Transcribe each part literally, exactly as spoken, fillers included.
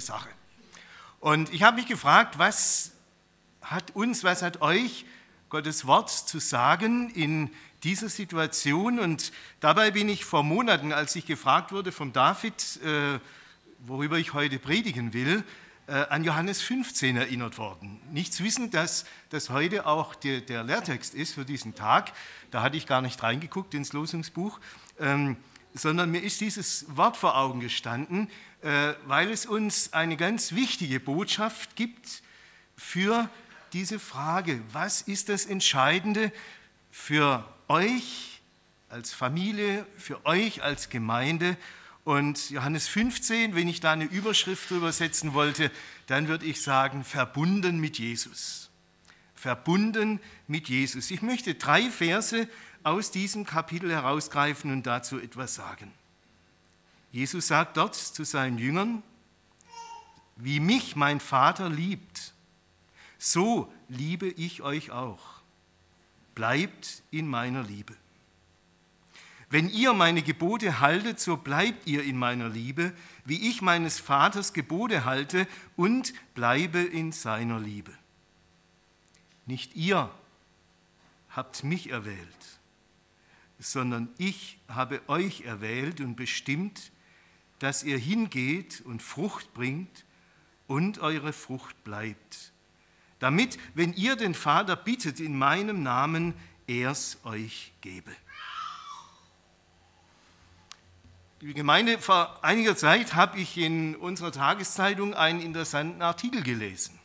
Sache. Und ich habe mich gefragt, was hat uns, was hat euch Gottes Wort zu sagen in dieser Situation? Und dabei bin ich vor Monaten, als ich gefragt wurde vom David, äh, worüber ich heute predigen will, äh, an Johannes fünfzehn erinnert worden. Nichts wissend, dass das heute auch der, der Lehrtext ist für diesen Tag. Da hatte ich gar nicht reingeguckt ins Losungsbuch, ähm, sondern mir ist dieses Wort vor Augen gestanden, äh, weil es uns eine ganz wichtige Botschaft gibt für diese Frage: Was ist das Entscheidende für euch als Familie, für euch als Gemeinde? Und Johannes fünfzehn, wenn ich da eine Überschrift drüber setzen wollte, dann würde ich sagen, verbunden mit Jesus. Verbunden mit Jesus. Ich möchte drei Verse aus diesem Kapitel herausgreifen und dazu etwas sagen. Jesus sagt dort zu seinen Jüngern: Wie mich mein Vater liebt, so liebe ich euch auch. Bleibt in meiner Liebe. Wenn ihr meine Gebote haltet, so bleibt ihr in meiner Liebe, wie ich meines Vaters Gebote halte und bleibe in seiner Liebe. Nicht ihr habt mich erwählt, sondern ich habe euch erwählt und bestimmt, dass ihr hingeht und Frucht bringt und eure Frucht bleibt, damit, wenn ihr den Vater bittet in meinem Namen, er's euch gebe. Liebe Gemeinde, vor einiger Zeit habe ich in unserer Tageszeitung einen interessanten Artikel gelesen.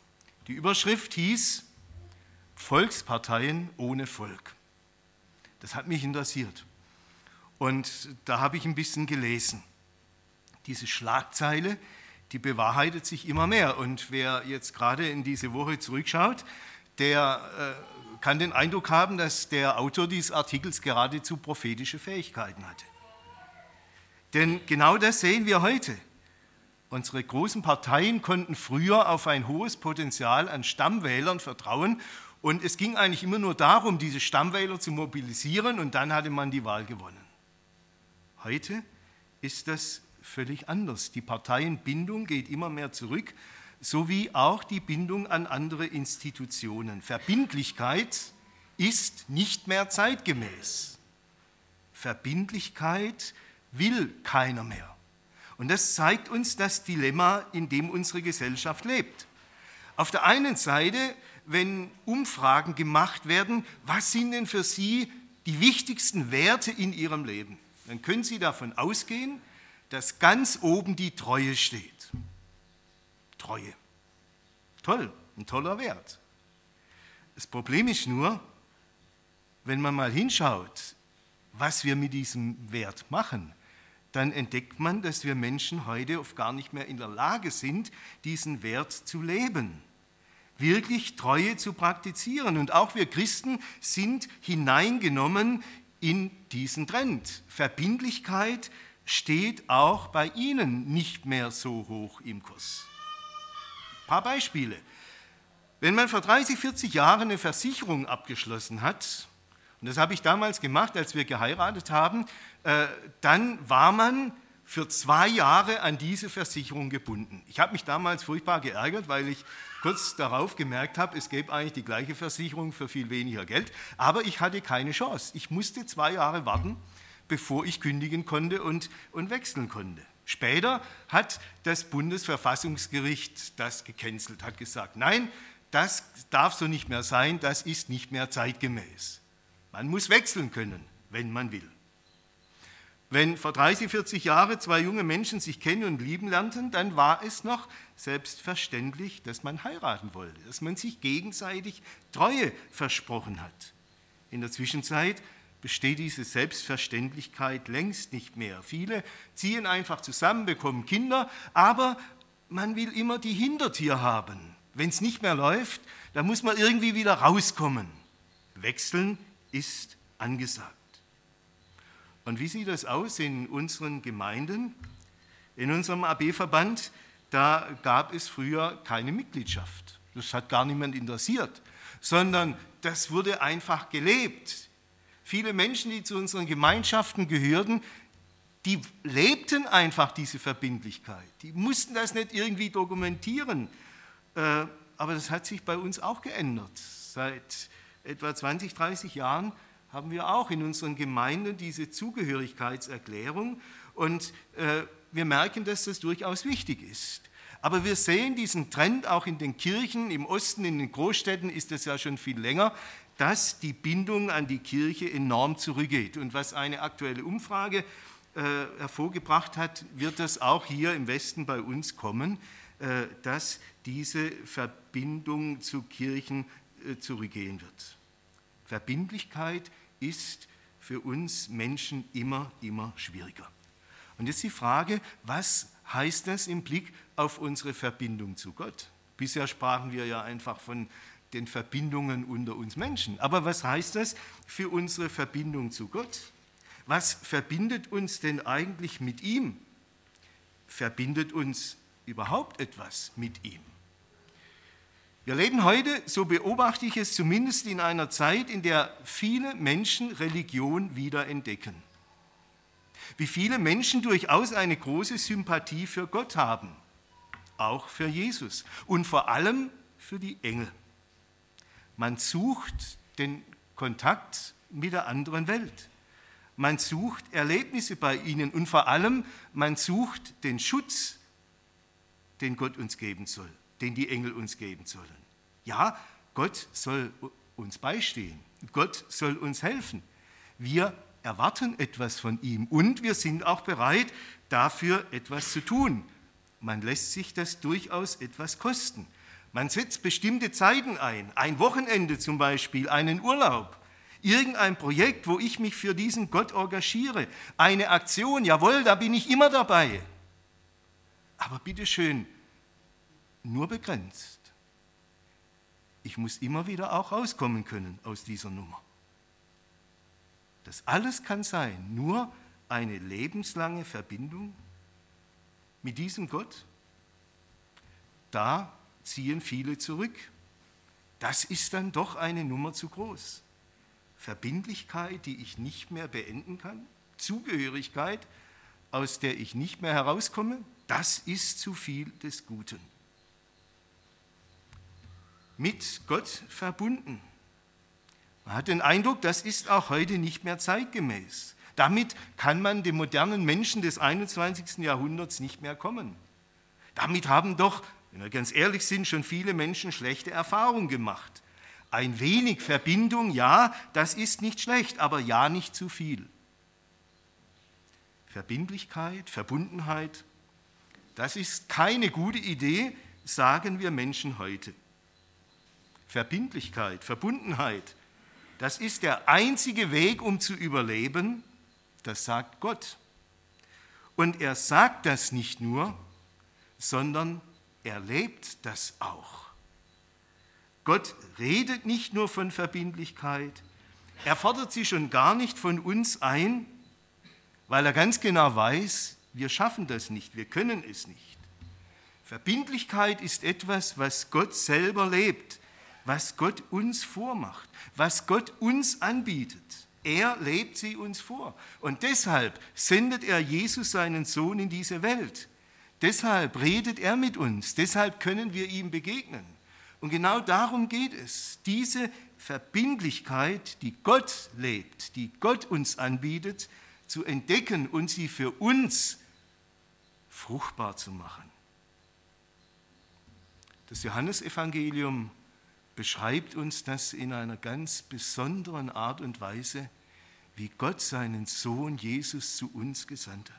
Die Überschrift hieß: Volksparteien ohne Volk. Das hat mich interessiert. Und da habe ich ein bisschen gelesen. Diese Schlagzeile, die bewahrheitet sich immer mehr. Und wer jetzt gerade in diese Woche zurückschaut, der äh, kann den Eindruck haben, dass der Autor dieses Artikels geradezu prophetische Fähigkeiten hatte. Denn genau das sehen wir heute. Unsere großen Parteien konnten früher auf ein hohes Potenzial an Stammwählern vertrauen und es ging eigentlich immer nur darum, diese Stammwähler zu mobilisieren und dann hatte man die Wahl gewonnen. Heute ist das völlig anders. Die Parteienbindung geht immer mehr zurück, sowie auch die Bindung an andere Institutionen. Verbindlichkeit ist nicht mehr zeitgemäß. Verbindlichkeit will keiner mehr. Und das zeigt uns das Dilemma, in dem unsere Gesellschaft lebt. Auf der einen Seite, wenn Umfragen gemacht werden, was sind denn für Sie die wichtigsten Werte in Ihrem Leben? Dann können Sie davon ausgehen, dass ganz oben die Treue steht. Treue. Toll, ein toller Wert. Das Problem ist nur, wenn man mal hinschaut, was wir mit diesem Wert machen, dann entdeckt man, dass wir Menschen heute oft gar nicht mehr in der Lage sind, diesen Wert zu leben, wirklich Treue zu praktizieren. Und auch wir Christen sind hineingenommen in diesen Trend. Verbindlichkeit steht auch bei Ihnen nicht mehr so hoch im Kurs. Ein paar Beispiele. Wenn man vor dreißig, vierzig Jahren eine Versicherung abgeschlossen hat, und das habe ich damals gemacht, als wir geheiratet haben, äh, dann war man für zwei Jahre an diese Versicherung gebunden. Ich habe mich damals furchtbar geärgert, weil ich kurz darauf gemerkt habe, es gäbe eigentlich die gleiche Versicherung für viel weniger Geld, aber ich hatte keine Chance. Ich musste zwei Jahre warten, bevor ich kündigen konnte und, und wechseln konnte. Später hat das Bundesverfassungsgericht das gecancelt, hat gesagt, nein, das darf so nicht mehr sein, das ist nicht mehr zeitgemäß. Man muss wechseln können, wenn man will. Wenn vor dreißig, vierzig Jahren zwei junge Menschen sich kennen und lieben lernten, dann war es noch selbstverständlich, dass man heiraten wollte, dass man sich gegenseitig Treue versprochen hat. In der Zwischenzeit besteht diese Selbstverständlichkeit längst nicht mehr. Viele ziehen einfach zusammen, bekommen Kinder, aber man will immer die Hintertür haben. Wenn es nicht mehr läuft, dann muss man irgendwie wieder rauskommen. Wechseln ist angesagt. Und wie sieht das aus in unseren Gemeinden? In unserem A B-Verband, da gab es früher keine Mitgliedschaft. Das hat gar niemand interessiert, sondern das wurde einfach gelebt. Viele Menschen, die zu unseren Gemeinschaften gehörten, Die lebten einfach diese Verbindlichkeit. Die mussten das nicht irgendwie dokumentieren. Aber das hat sich bei uns auch geändert. Seit etwa zwanzig, dreißig Jahren haben wir auch in unseren Gemeinden diese Zugehörigkeitserklärung. Und wir merken, dass das durchaus wichtig ist. Aber wir sehen diesen Trend auch in den Kirchen, im Osten, in den Großstädten ist das ja schon viel länger, dass die Bindung an die Kirche enorm zurückgeht. Und was eine aktuelle Umfrage hervorgebracht hat, wird das auch hier im Westen bei uns kommen, dass diese Verbindung zu Kirchen zurückgehen wird. Verbindlichkeit ist für uns Menschen immer, immer schwieriger. Und jetzt die Frage, was heißt das im Blick auf unsere Verbindung zu Gott? Bisher sprachen wir ja einfach von den Verbindungen unter uns Menschen. Aber was heißt das für unsere Verbindung zu Gott? Was verbindet uns denn eigentlich mit ihm? Verbindet uns überhaupt etwas mit ihm? Wir leben heute, so beobachte ich es zumindest, in einer Zeit, in der viele Menschen Religion wiederentdecken. Wie viele Menschen durchaus eine große Sympathie für Gott haben, auch für Jesus und vor allem für die Engel. Man sucht den Kontakt mit der anderen Welt. Man sucht Erlebnisse bei ihnen und vor allem, man sucht den Schutz, den Gott uns geben soll, den die Engel uns geben sollen. Ja, Gott soll uns beistehen, Gott soll uns helfen. Wir erwarten etwas von ihm und wir sind auch bereit, dafür etwas zu tun. Man lässt sich das durchaus etwas kosten. Man setzt bestimmte Zeiten ein, ein Wochenende zum Beispiel, einen Urlaub. Irgendein Projekt, wo ich mich für diesen Gott engagiere. Eine Aktion, jawohl, da bin ich immer dabei. Aber bitteschön, nur begrenzt. Ich muss immer wieder auch rauskommen können aus dieser Nummer. Das alles kann sein, nur eine lebenslange Verbindung mit diesem Gott. Da ziehen viele zurück. Das ist dann doch eine Nummer zu groß. Verbindlichkeit, die ich nicht mehr beenden kann, Zugehörigkeit, aus der ich nicht mehr herauskomme, das ist zu viel des Guten. Mit Gott verbunden. Man hat den Eindruck, das ist auch heute nicht mehr zeitgemäß. Damit kann man dem modernen Menschen des einundzwanzigsten Jahrhunderts nicht mehr kommen. Damit haben doch, wenn wir ganz ehrlich sind, schon viele Menschen schlechte Erfahrungen gemacht. Ein wenig Verbindung, ja, das ist nicht schlecht, aber ja, nicht zu viel. Verbindlichkeit, Verbundenheit, das ist keine gute Idee, sagen wir Menschen heute. Verbindlichkeit, Verbundenheit, das ist der einzige Weg, um zu überleben, das sagt Gott. Und er sagt das nicht nur, sondern er lebt das auch. Gott redet nicht nur von Verbindlichkeit, er fordert sie schon gar nicht von uns ein, weil er ganz genau weiß, wir schaffen das nicht, wir können es nicht. Verbindlichkeit ist etwas, was Gott selber lebt, was Gott uns vormacht, was Gott uns anbietet. Er lebt sie uns vor und deshalb sendet er Jesus, seinen Sohn, in diese Welt. Deshalb redet er mit uns, deshalb können wir ihm begegnen. Und genau darum geht es, diese Verbindlichkeit, die Gott lebt, die Gott uns anbietet, zu entdecken und sie für uns fruchtbar zu machen. Das Johannesevangelium beschreibt uns das in einer ganz besonderen Art und Weise, wie Gott seinen Sohn Jesus zu uns gesandt hat.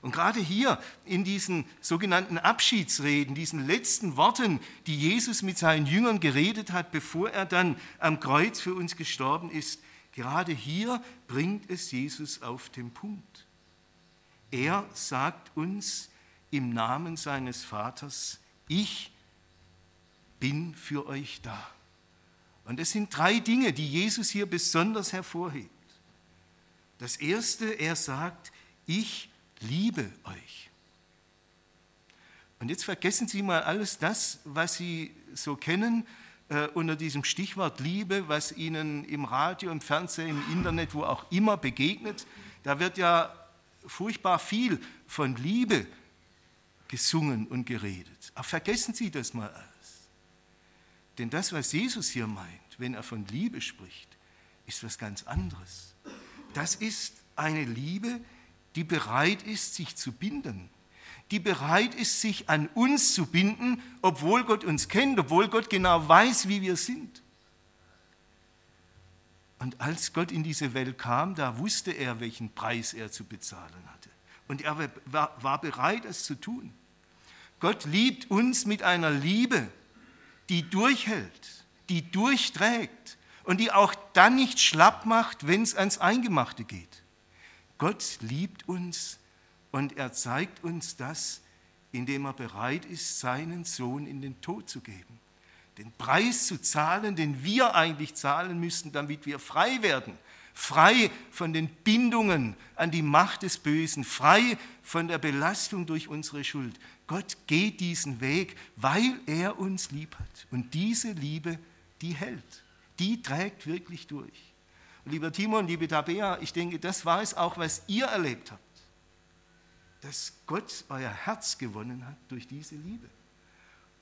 Und gerade hier in diesen sogenannten Abschiedsreden, diesen letzten Worten, die Jesus mit seinen Jüngern geredet hat, bevor er dann am Kreuz für uns gestorben ist, gerade hier bringt es Jesus auf den Punkt. Er sagt uns im Namen seines Vaters, ich bin für euch da. Und es sind drei Dinge, die Jesus hier besonders hervorhebt. Das erste, er sagt, ich bin liebe euch. Und jetzt vergessen Sie mal alles das, was Sie so kennen, äh, unter diesem Stichwort Liebe, was Ihnen im Radio, im Fernsehen, im Internet, wo auch immer begegnet. Da wird ja furchtbar viel von Liebe gesungen und geredet. Aber vergessen Sie das mal alles. Denn das, was Jesus hier meint, wenn er von Liebe spricht, ist was ganz anderes. Das ist eine Liebe, die bereit ist, sich zu binden, die bereit ist, sich an uns zu binden, obwohl Gott uns kennt, obwohl Gott genau weiß, wie wir sind. Und als Gott in diese Welt kam, da wusste er, welchen Preis er zu bezahlen hatte. Und er war bereit, es zu tun. Gott liebt uns mit einer Liebe, die durchhält, die durchträgt und die auch dann nicht schlapp macht, wenn es ans Eingemachte geht. Gott liebt uns und er zeigt uns das, indem er bereit ist, seinen Sohn in den Tod zu geben. Den Preis zu zahlen, den wir eigentlich zahlen müssten, damit wir frei werden. Frei von den Bindungen an die Macht des Bösen, frei von der Belastung durch unsere Schuld. Gott geht diesen Weg, weil er uns lieb hat. Und diese Liebe, die hält, die trägt wirklich durch. Und lieber Timon, liebe Tabea, ich denke, das war es auch, was ihr erlebt habt. Dass Gott euer Herz gewonnen hat durch diese Liebe.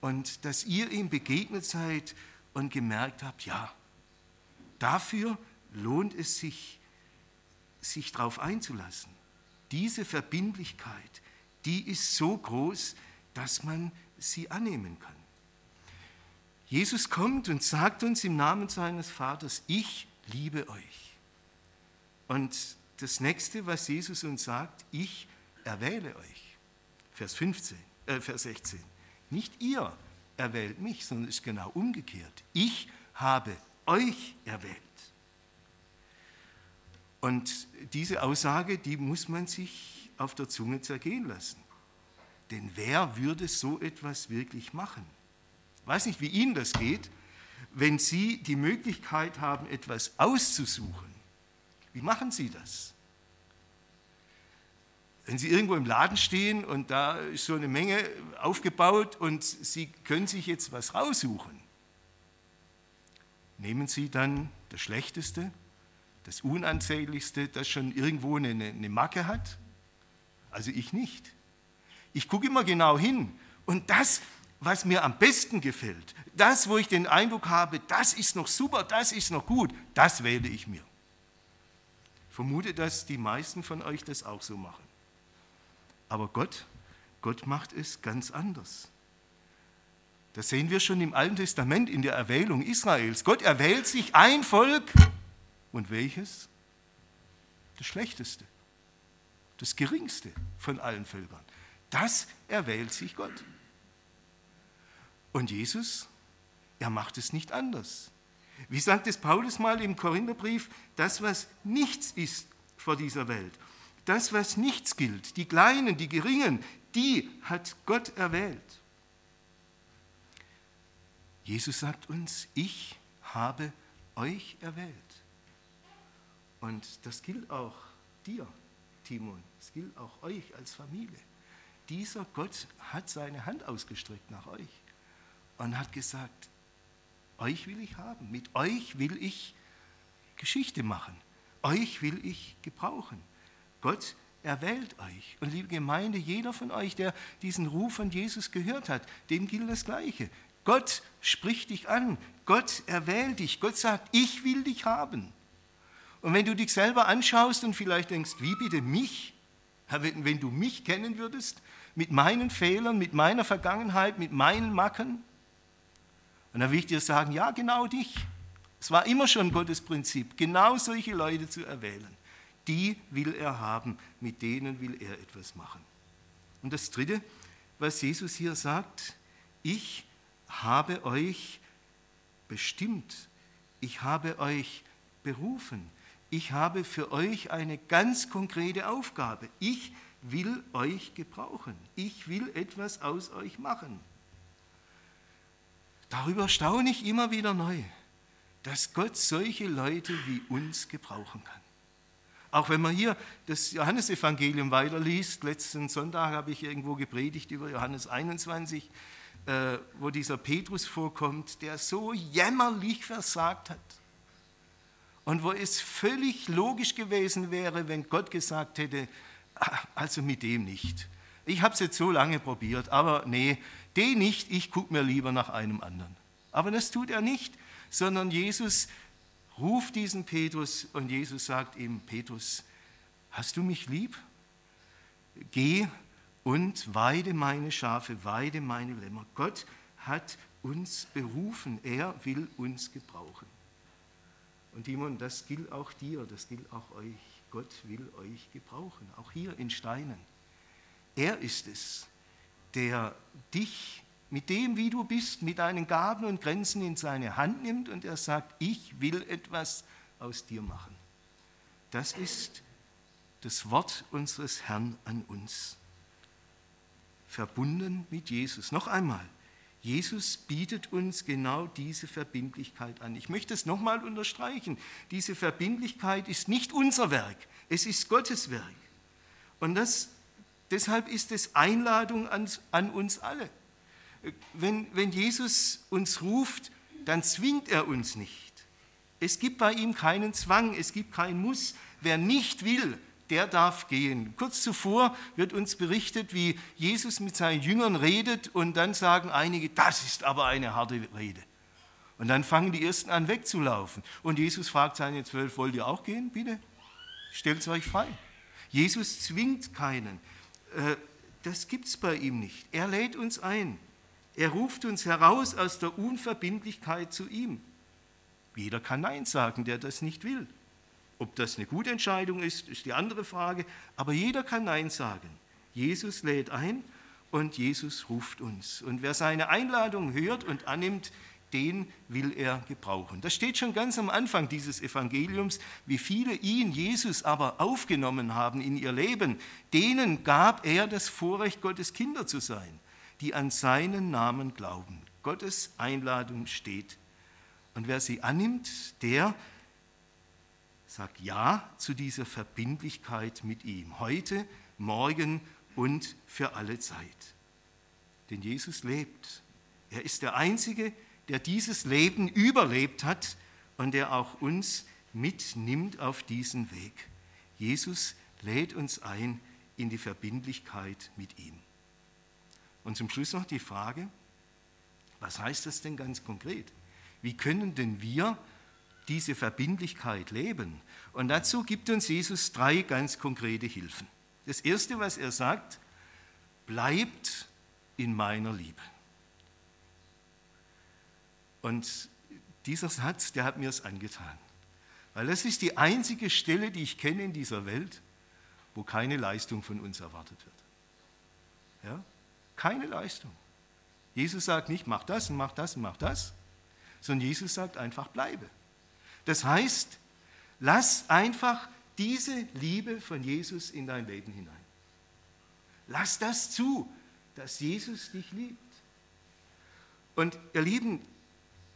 Und dass ihr ihm begegnet seid und gemerkt habt, ja, dafür lohnt es sich, sich darauf einzulassen. Diese Verbindlichkeit, die ist so groß, dass man sie annehmen kann. Jesus kommt und sagt uns im Namen seines Vaters, ich liebe euch. Und das Nächste, was Jesus uns sagt, ich erwähle euch. Vers fünfzehn, äh, Vers sechzehn. Nicht ihr erwählt mich, sondern es ist genau umgekehrt. Ich habe euch erwählt. Und diese Aussage, die muss man sich auf der Zunge zergehen lassen. Denn wer würde so etwas wirklich machen? Ich weiß nicht, wie Ihnen das geht, wenn Sie die Möglichkeit haben, etwas auszusuchen. Wie machen Sie das? Wenn Sie irgendwo im Laden stehen und da ist so eine Menge aufgebaut und Sie können sich jetzt was raussuchen, nehmen Sie dann das Schlechteste, das Unansehnlichste, das schon irgendwo eine, eine Macke hat? Also ich nicht. Ich gucke immer genau hin und das, was mir am besten gefällt, das, wo ich den Eindruck habe, das ist noch super, das ist noch gut, das wähle ich mir. Ich vermute, dass die meisten von euch das auch so machen. Aber Gott, Gott macht es ganz anders. Das sehen wir schon im Alten Testament in der Erwählung Israels. Gott erwählt sich ein Volk. Und welches? Das Schlechteste, das Geringste von allen Völkern. Das erwählt sich Gott. Und Jesus, er macht es nicht anders. Wie sagt es Paulus mal im Korintherbrief? Das, was nichts ist vor dieser Welt, das, was nichts gilt, die Kleinen, die Geringen, die hat Gott erwählt. Jesus sagt uns, ich habe euch erwählt. Und das gilt auch dir, Timon, es gilt auch euch als Familie. Dieser Gott hat seine Hand ausgestreckt nach euch und hat gesagt, euch will ich haben, mit euch will ich Geschichte machen, euch will ich gebrauchen. Gott erwählt euch. Und liebe Gemeinde, jeder von euch, der diesen Ruf von Jesus gehört hat, dem gilt das Gleiche. Gott spricht dich an. Gott erwählt dich. Gott sagt, ich will dich haben. Und wenn du dich selber anschaust und vielleicht denkst, wie bitte mich? Wenn du mich kennen würdest, mit meinen Fehlern, mit meiner Vergangenheit, mit meinen Macken. Und dann will ich dir sagen, ja, genau dich. Es war immer schon Gottes Prinzip, genau solche Leute zu erwählen. Die will er haben, mit denen will er etwas machen. Und das Dritte, was Jesus hier sagt, ich habe euch bestimmt, ich habe euch berufen, ich habe für euch eine ganz konkrete Aufgabe. Ich will euch gebrauchen, ich will etwas aus euch machen. Darüber staune ich immer wieder neu, dass Gott solche Leute wie uns gebrauchen kann. Auch wenn man hier das Johannesevangelium weiterliest, letzten Sonntag habe ich irgendwo gepredigt über Johannes einundzwanzig, wo dieser Petrus vorkommt, der so jämmerlich versagt hat. Und wo es völlig logisch gewesen wäre, wenn Gott gesagt hätte, also mit dem nicht. Ich habe es jetzt so lange probiert, aber nee, den nicht, ich gucke mir lieber nach einem anderen. Aber das tut er nicht, sondern Jesus ruft diesen Petrus und Jesus sagt ihm, Petrus, hast du mich lieb? Geh und weide meine Schafe, weide meine Lämmer. Gott hat uns berufen, er will uns gebrauchen. Und Timon, das gilt auch dir, das gilt auch euch. Gott will euch gebrauchen, auch hier in Steinen. Er ist es, der dich mit dem, wie du bist, mit deinen Gaben und Grenzen in seine Hand nimmt und er sagt, ich will etwas aus dir machen. Das ist das Wort unseres Herrn an uns, verbunden mit Jesus. Noch einmal, Jesus bietet uns genau diese Verbindlichkeit an. Ich möchte es nochmal unterstreichen, diese Verbindlichkeit ist nicht unser Werk, es ist Gottes Werk. Und das, deshalb ist es Einladung an, an uns alle. Wenn, wenn Jesus uns ruft, dann zwingt er uns nicht. Es gibt bei ihm keinen Zwang, es gibt keinen Muss. Wer nicht will, der darf gehen. Kurz zuvor wird uns berichtet, wie Jesus mit seinen Jüngern redet und dann sagen einige, das ist aber eine harte Rede. Und dann fangen die Ersten an wegzulaufen. Und Jesus fragt seine Zwölf, wollt ihr auch gehen, bitte? Stellt euch frei. Jesus zwingt keinen. Das gibt es bei ihm nicht. Er lädt uns ein. Er ruft uns heraus aus der Unverbindlichkeit zu ihm. Jeder kann Nein sagen, der das nicht will. Ob das eine gute Entscheidung ist, ist die andere Frage. Aber jeder kann Nein sagen. Jesus lädt ein und Jesus ruft uns. Und wer seine Einladung hört und annimmt, den will er gebrauchen. Das steht schon ganz am Anfang dieses Evangeliums, wie viele ihn, Jesus, aber aufgenommen haben in ihr Leben. Denen gab er das Vorrecht, Gottes Kinder zu sein, die an seinen Namen glauben. Gottes Einladung steht. Und wer sie annimmt, der sagt Ja zu dieser Verbindlichkeit mit ihm. Heute, morgen und für alle Zeit. Denn Jesus lebt. Er ist der Einzige, der dieses Leben überlebt hat und der auch uns mitnimmt auf diesen Weg. Jesus lädt uns ein in die Verbindlichkeit mit ihm. Und zum Schluss noch die Frage, was heißt das denn ganz konkret? Wie können denn wir diese Verbindlichkeit leben? Und dazu gibt uns Jesus drei ganz konkrete Hilfen. Das Erste, was er sagt, bleibt in meiner Liebe. Und dieser Satz, der hat mir es angetan. Weil das ist die einzige Stelle, die ich kenne in dieser Welt, wo keine Leistung von uns erwartet wird. Ja? Keine Leistung. Jesus sagt nicht, mach das und mach das und mach das, sondern Jesus sagt einfach, bleibe. Das heißt, lass einfach diese Liebe von Jesus in dein Leben hinein. Lass das zu, dass Jesus dich liebt. Und ihr Lieben,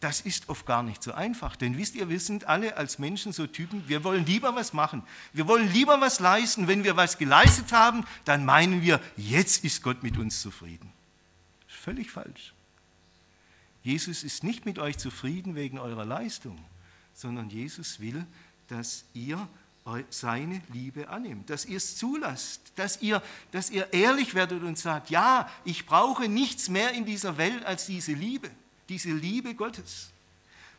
das ist oft gar nicht so einfach, denn wisst ihr, wir sind alle als Menschen so Typen, wir wollen lieber was machen, wir wollen lieber was leisten. Wenn wir was geleistet haben, dann meinen wir, jetzt ist Gott mit uns zufrieden. Das ist völlig falsch. Jesus ist nicht mit euch zufrieden wegen eurer Leistung, sondern Jesus will, dass ihr seine Liebe annimmt, dass ihr es zulasst, dass ihr, dass ihr ehrlich werdet und sagt, ja, ich brauche nichts mehr in dieser Welt als diese Liebe. Diese Liebe Gottes.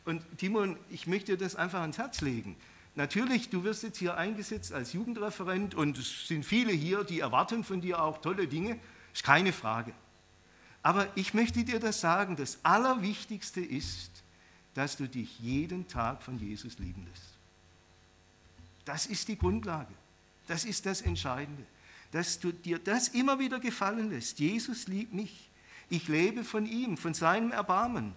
Und Timon, ich möchte dir das einfach ans Herz legen. Natürlich, du wirst jetzt hier eingesetzt als Jugendreferent und es sind viele hier, die erwarten von dir auch tolle Dinge. Ist keine Frage. Aber ich möchte dir das sagen, das Allerwichtigste ist, dass du dich jeden Tag von Jesus lieben lässt. Das ist die Grundlage. Das ist das Entscheidende. Dass du dir das immer wieder gefallen lässt. Jesus liebt mich. Ich lebe von ihm, von seinem Erbarmen.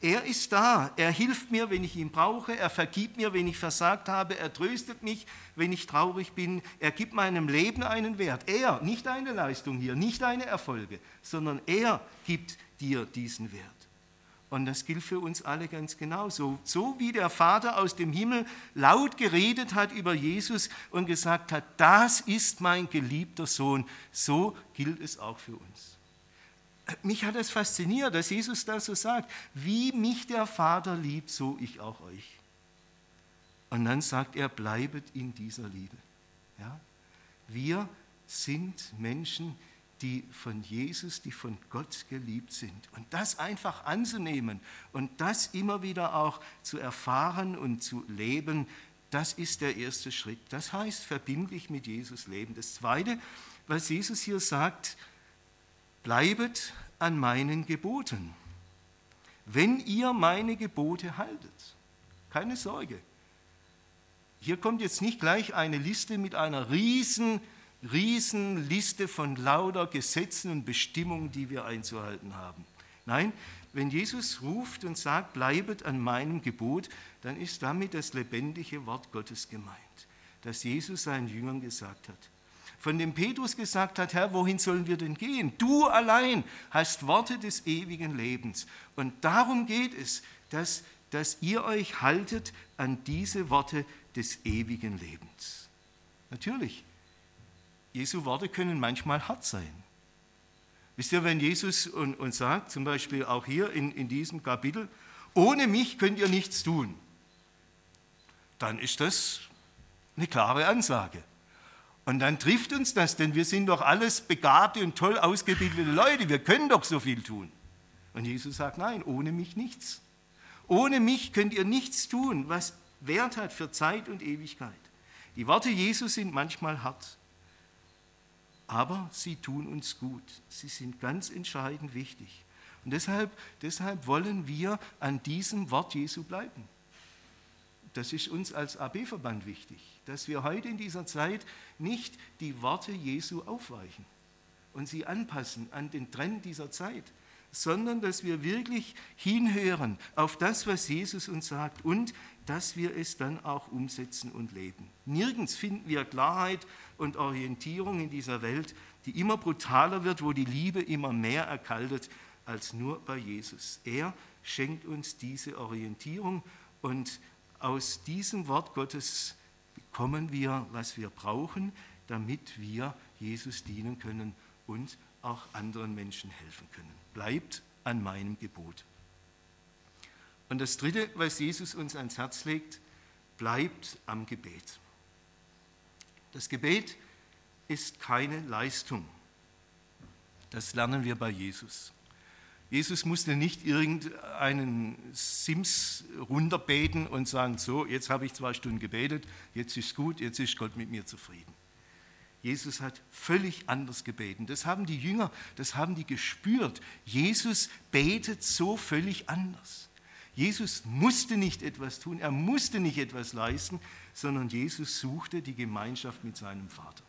Er ist da, er hilft mir, wenn ich ihn brauche, er vergibt mir, wenn ich versagt habe, er tröstet mich, wenn ich traurig bin, er gibt meinem Leben einen Wert. Er, nicht eine Leistung hier, nicht eine Erfolge, sondern er gibt dir diesen Wert. Und das gilt für uns alle ganz genauso. So wie der Vater aus dem Himmel laut geredet hat über Jesus und gesagt hat, das ist mein geliebter Sohn, so gilt es auch für uns. Mich hat es fasziniert, dass Jesus da so sagt, wie mich der Vater liebt, so ich auch euch. Und dann sagt er, bleibet in dieser Liebe. Ja? Wir sind Menschen, die von Jesus, die von Gott geliebt sind. Und das einfach anzunehmen und das immer wieder auch zu erfahren und zu leben, das ist der erste Schritt. Das heißt, verbindlich mit Jesus leben. Das Zweite, was Jesus hier sagt, bleibet an meinen Geboten. Wenn ihr meine Gebote haltet, keine Sorge. Hier kommt jetzt nicht gleich eine Liste mit einer riesen Riesenliste von lauter Gesetzen und Bestimmungen, die wir einzuhalten haben. Nein, wenn Jesus ruft und sagt, bleibet an meinem Gebot, dann ist damit das lebendige Wort Gottes gemeint, das Jesus seinen Jüngern gesagt hat. Von dem Petrus gesagt hat, Herr, wohin sollen wir denn gehen? Du allein hast Worte des ewigen Lebens. Und darum geht es, dass, dass ihr euch haltet an diese Worte des ewigen Lebens. Natürlich. Jesu Worte können manchmal hart sein. Wisst ihr, wenn Jesus uns sagt, zum Beispiel auch hier in, in diesem Kapitel, ohne mich könnt ihr nichts tun, dann ist das eine klare Ansage. Und dann trifft uns das, denn wir sind doch alles begabte und toll ausgebildete Leute, wir können doch so viel tun. Und Jesus sagt, nein, ohne mich nichts. Ohne mich könnt ihr nichts tun, was Wert hat für Zeit und Ewigkeit. Die Worte Jesus sind manchmal hart. Aber sie tun uns gut. Sie sind ganz entscheidend wichtig. Und deshalb, deshalb wollen wir an diesem Wort Jesu bleiben. Das ist uns als A B-Verband wichtig, dass wir heute in dieser Zeit nicht die Worte Jesu aufweichen und sie anpassen an den Trend dieser Zeit, sondern dass wir wirklich hinhören auf das, was Jesus uns sagt und dass wir es dann auch umsetzen und leben. Nirgends finden wir Klarheit und Orientierung in dieser Welt, die immer brutaler wird, wo die Liebe immer mehr erkaltet, als nur bei Jesus. Er schenkt uns diese Orientierung und aus diesem Wort Gottes bekommen wir, was wir brauchen, damit wir Jesus dienen können und auch anderen Menschen helfen können. Bleibt an meinem Gebot. Und das Dritte, was Jesus uns ans Herz legt, bleibt am Gebet. Das Gebet ist keine Leistung. Das lernen wir bei Jesus. Jesus musste nicht irgendeinen Sims runterbeten und sagen, so, jetzt habe ich zwei Stunden gebetet, jetzt ist gut, jetzt ist Gott mit mir zufrieden. Jesus hat völlig anders gebeten. Das haben die Jünger, das haben die gespürt. Jesus betet so völlig anders. Jesus musste nicht etwas tun, er musste nicht etwas leisten, sondern Jesus suchte die Gemeinschaft mit seinem Vater.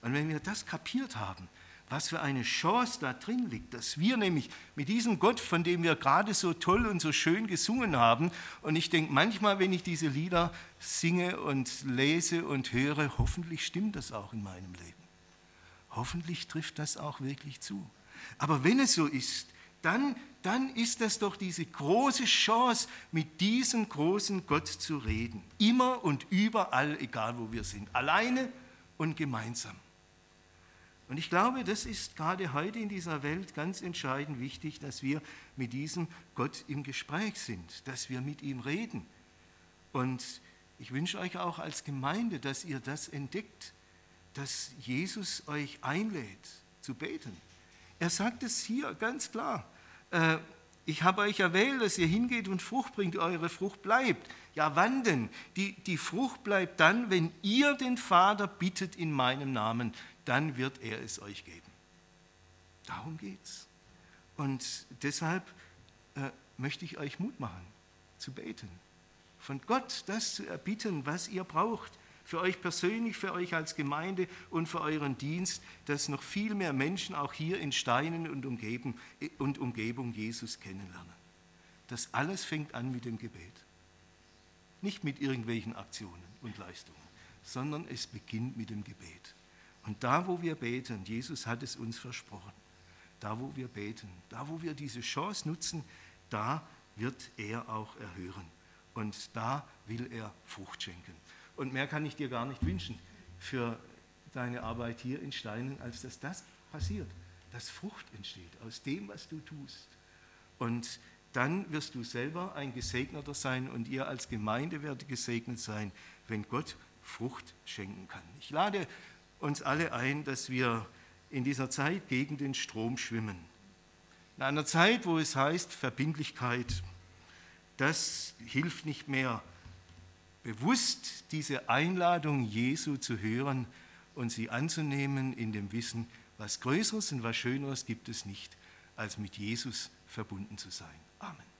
Und wenn wir das kapiert haben, was für eine Chance da drin liegt, dass wir nämlich mit diesem Gott, von dem wir gerade so toll und so schön gesungen haben, und ich denke manchmal, wenn ich diese Lieder singe und lese und höre, hoffentlich stimmt das auch in meinem Leben. Hoffentlich trifft das auch wirklich zu. Aber wenn es so ist, dann, dann ist das doch diese große Chance, mit diesem großen Gott zu reden. Immer und überall, egal wo wir sind, alleine und gemeinsam. Und ich glaube, das ist gerade heute in dieser Welt ganz entscheidend wichtig, dass wir mit diesem Gott im Gespräch sind, dass wir mit ihm reden. Und ich wünsche euch auch als Gemeinde, dass ihr das entdeckt, dass Jesus euch einlädt, zu beten. Er sagt es hier ganz klar. Äh, ich habe euch erwählt, dass ihr hingeht und Frucht bringt, eure Frucht bleibt. Ja, wann denn? Die, die Frucht bleibt dann, wenn ihr den Vater bittet in meinem Namen. Dann wird er es euch geben. Darum geht's. Und deshalb äh, möchte ich euch Mut machen, zu beten. Von Gott das zu erbitten, was ihr braucht. Für euch persönlich, für euch als Gemeinde und für euren Dienst, dass noch viel mehr Menschen auch hier in Steinen und Umgebung, und Umgebung Jesus kennenlernen. Das alles fängt an mit dem Gebet. Nicht mit irgendwelchen Aktionen und Leistungen, sondern es beginnt mit dem Gebet. Und da, wo wir beten, Jesus hat es uns versprochen, da, wo wir beten, da, wo wir diese Chance nutzen, da wird er auch erhören. Und da will er Frucht schenken. Und mehr kann ich dir gar nicht wünschen für deine Arbeit hier in Steinen, als dass das passiert, dass Frucht entsteht aus dem, was du tust. Und dann wirst du selber ein Gesegneter sein und ihr als Gemeinde werdet gesegnet sein, wenn Gott Frucht schenken kann. Ich lade uns alle ein, dass wir in dieser Zeit gegen den Strom schwimmen. In einer Zeit, wo es heißt, Verbindlichkeit, das hilft nicht mehr. Bewusst diese Einladung Jesu zu hören und sie anzunehmen in dem Wissen, was Größeres und was Schöneres gibt es nicht, als mit Jesus verbunden zu sein. Amen.